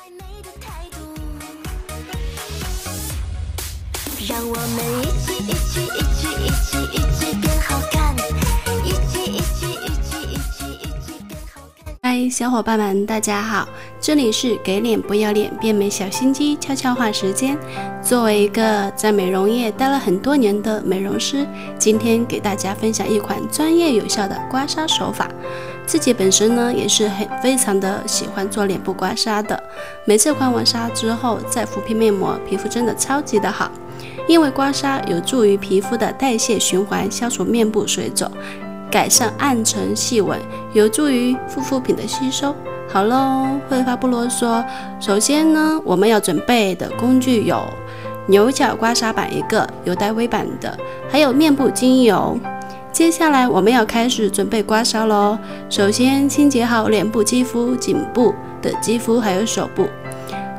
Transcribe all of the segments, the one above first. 暧昧的态度，让我们一起变好看，一起变好看。嗨，小伙伴们，大家好，这里是给脸不要脸变美小心机悄悄话时间。作为一个在美容业待了很多年的美容师，今天给大家分享一款专业有效的刮痧手法。自己本身呢也是非常的喜欢做脸部刮痧的，每次刮完痧之后再敷片面膜，皮肤真的超级的好。因为刮痧有助于皮肤的代谢循环，消除面部水肿，改善暗沉细纹，有助于护肤品的吸收。好喽，废话不啰嗦，首先呢我们要准备的工具有牛角刮痧板一个，有带微板的，还有面部精油。接下来我们要开始准备刮痧咯。首先清洁好脸部肌肤、颈部的肌肤还有手部，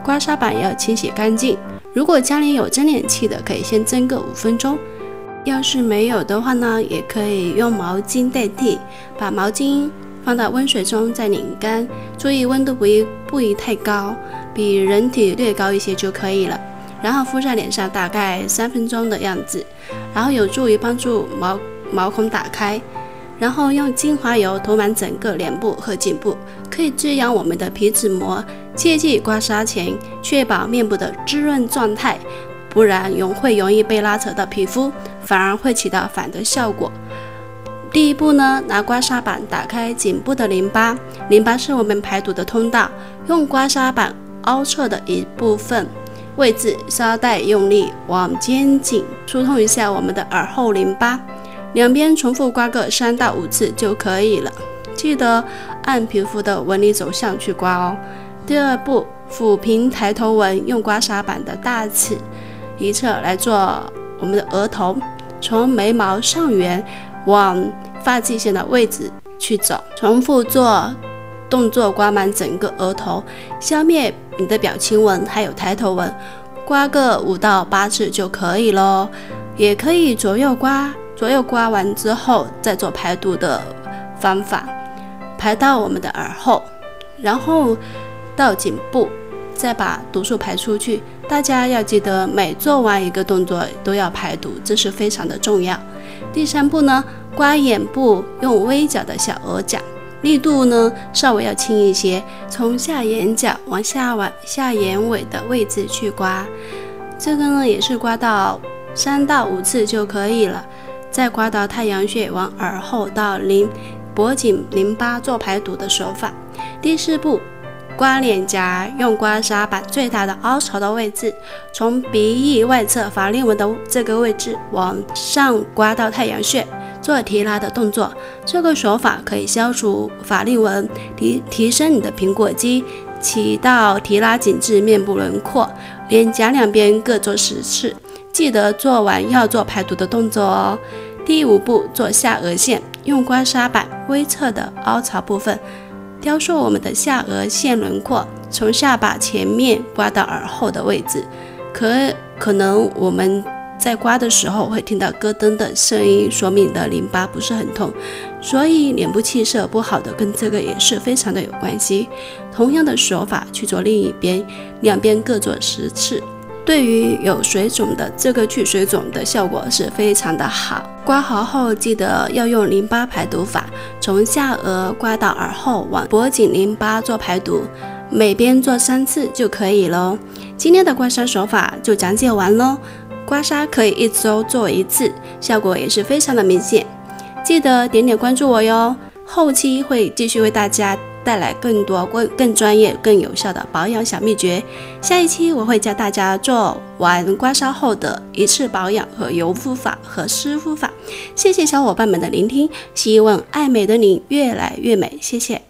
刮痧板要清洗干净。如果家里有蒸脸器的可以先蒸个5分钟，要是没有的话呢也可以用毛巾代替，把毛巾放到温水中再拧干，注意温度不宜太高，比人体略高一些就可以了。然后敷在脸上大概3分钟的样子，然后有助于帮助毛孔打开，然后用精华油涂满整个脸部和颈部，可以滋养我们的皮脂膜。切记刮痧前确保面部的滋润状态，不然容易被拉扯到皮肤，反而会起到反的效果。第一步呢，拿刮痧板打开颈部的淋巴，淋巴是我们排毒的通道，用刮痧板凹侧的一部分位置稍带用力往肩颈疏通一下我们的耳后淋巴，两边重复刮个3到5次就可以了，记得按皮肤的纹理走向去刮哦。第二步，抚平抬头纹，用刮痧板的大齿一侧来做我们的额头，从眉毛上缘往发际线的位置去走，重复做动作刮满整个额头，消灭你的表情纹还有抬头纹，刮个5到8次就可以咯。也可以左右刮完之后再做排毒的方法，排到我们的耳后，然后到颈部，再把毒素排出去。大家要记得每做完一个动作都要排毒，这是非常的重要。第三步呢，刮眼部，用微角的小额角，力度呢稍微要轻一些，从下眼角往下眼尾的位置去刮，这个呢也是刮到3到5次就可以了。再刮到太阳穴，往耳后到脖颈淋巴做排毒的手法。第四步，刮脸颊，用刮痧板最大的凹槽的位置，从鼻翼外侧法令纹的这个位置往上刮到太阳穴，做提拉的动作。这个手法可以消除法令纹，提升你的苹果肌，起到提拉紧致面部轮廓。脸颊两边各做10次，记得做完要做排毒的动作哦。第五步，做下颚线，用刮痧板微侧的凹槽部分雕塑我们的下颚线轮廓，从下巴前面刮到耳后的位置，可能我们在刮的时候会听到咯噔的声音，说明你的淋巴不是很痛，所以脸部气色不好的跟这个也是非常的有关系。同样的手法去做另一边，两边各做10次。对于有水肿的，这个去水肿的效果是非常的好。刮好后记得要用淋巴排毒法，从下颚刮到耳后，往脖颈淋巴做排毒，每边做3次就可以咯。今天的刮痧手法就讲解完咯。刮痧可以1周做1次，效果也是非常的明显。记得点点关注我哟，后期会继续为大家带来更多更专业更有效的保养小秘诀。下一期我会教大家做完刮痧后的一次保养和油敷法和湿敷法。谢谢小伙伴们的聆听，希望爱美的你越来越美，谢谢。